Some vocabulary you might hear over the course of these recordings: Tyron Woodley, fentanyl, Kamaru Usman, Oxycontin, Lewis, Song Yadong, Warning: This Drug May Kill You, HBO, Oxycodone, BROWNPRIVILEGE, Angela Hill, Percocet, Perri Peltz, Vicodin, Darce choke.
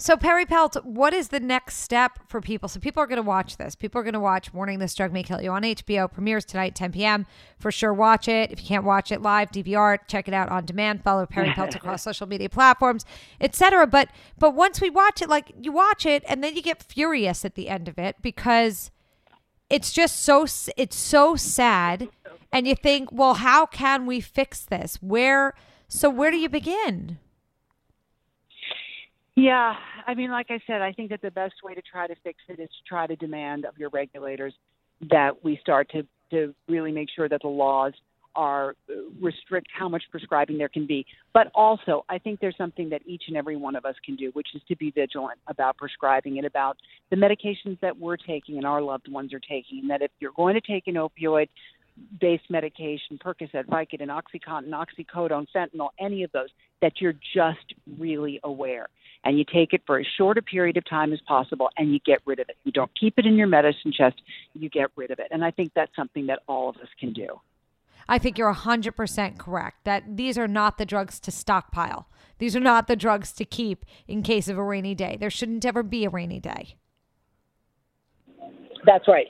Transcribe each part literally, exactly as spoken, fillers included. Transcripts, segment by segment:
So Perri Peltz, what is the next step for people? So people are going to watch this. People are going to watch Warning: This Drug May Kill You on H B O. Premieres tonight, ten p m For sure, watch it. If you can't watch it live, D V R it, check it out on demand. Follow Perri Peltz across social media platforms, et cetera. But but once we watch it, like you watch it, and then you get furious at the end of it because it's just so it's so sad, and you think, well, how can we fix this? Where so where do you begin? Yeah, I mean, like I said, I think that the best way to try to fix it is to try to demand of your regulators that we start to, to really make sure that the laws are restrict how much prescribing there can be. But also, I think there's something that each and every one of us can do, which is to be vigilant about prescribing and about the medications that we're taking and our loved ones are taking, and that if you're going to take an opioid-based medication, Percocet, Vicodin, Oxycontin, Oxycodone, fentanyl, any of those, that you're just really aware. And you take it for as short a period of time as possible, and you get rid of it. You don't keep it in your medicine chest. You get rid of it. And I think that's something that all of us can do. I think you're one hundred percent correct that these are not the drugs to stockpile. These are not the drugs to keep in case of a rainy day. There shouldn't ever be a rainy day. That's right.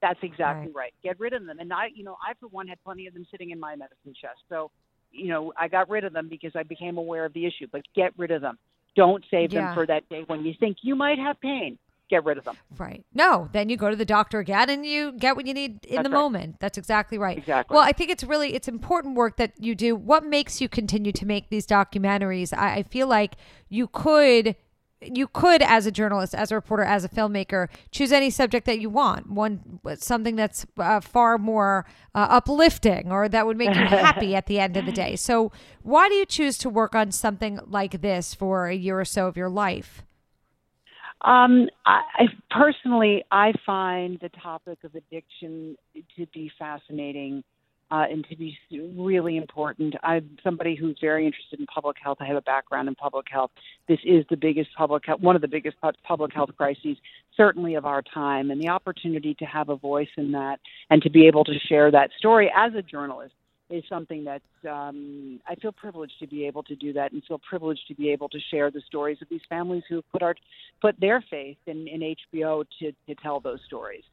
That's exactly right. right. Get rid of them. And, I, you know, I, for one, had plenty of them sitting in my medicine chest. So, you know, I got rid of them because I became aware of the issue. But get rid of them. Don't save them yeah. for that day when you think you might have pain. Get rid of them. Right. No, then you go to the doctor again and you get what you need in That's the right. moment. That's exactly right. Exactly. Well, I think it's really, it's important work that you do. What makes you continue to make these documentaries? I, I feel like you could, you could, as a journalist, as a reporter, as a filmmaker, choose any subject that you want. One, something that's uh, far more uh, uplifting or that would make you happy at the end of the day. So why do you choose to work on something like this for a year or so of your life? Um, I, I personally, I find the topic of addiction to be fascinating uh, and to be really important. I'm somebody who's very interested in public health. I have a background in public health. This is the biggest public health, one of the biggest public health crises, certainly of our time. And the opportunity to have a voice in that and to be able to share that story as a journalist is something that um, I feel privileged to be able to do that, and feel privileged to be able to share the stories of these families who put our put their faith in, in H B O to, to tell those stories.